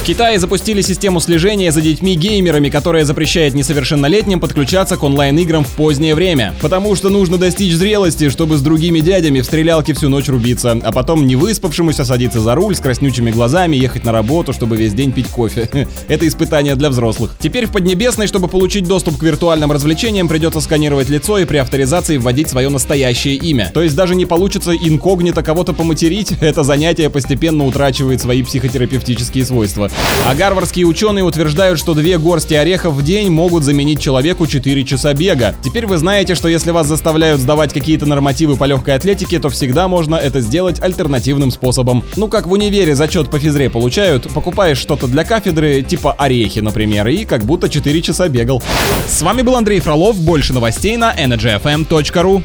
В Китае запустили систему слежения за детьми-геймерами, которая запрещает несовершеннолетним подключаться к онлайн-играм в позднее время. Потому что нужно достичь зрелости, чтобы с другими дядями в стрелялке всю ночь рубиться, а потом не выспавшемуся садиться за руль с краснючими глазами, ехать на работу, чтобы весь день пить кофе. Это испытание для взрослых. Теперь в Поднебесной, чтобы получить доступ к виртуальным развлечениям, придется сканировать лицо и при авторизации вводить свое настоящее имя. То есть даже не получится инкогнито кого-то поматерить, это занятие постепенно утрачивает свои психотерапевтические свойства. А гарвардские ученые утверждают, что 2 горсти орехов в день могут заменить человеку 4 часа бега. Теперь вы знаете, что если вас заставляют сдавать какие-то нормативы по легкой атлетике, то всегда можно это сделать альтернативным способом. Ну как в универе зачет по физре получают, покупаешь что-то для кафедры, типа орехи, например, и как будто 4 часа бегал. С вами был Андрей Фролов, больше новостей на energyfm.ru.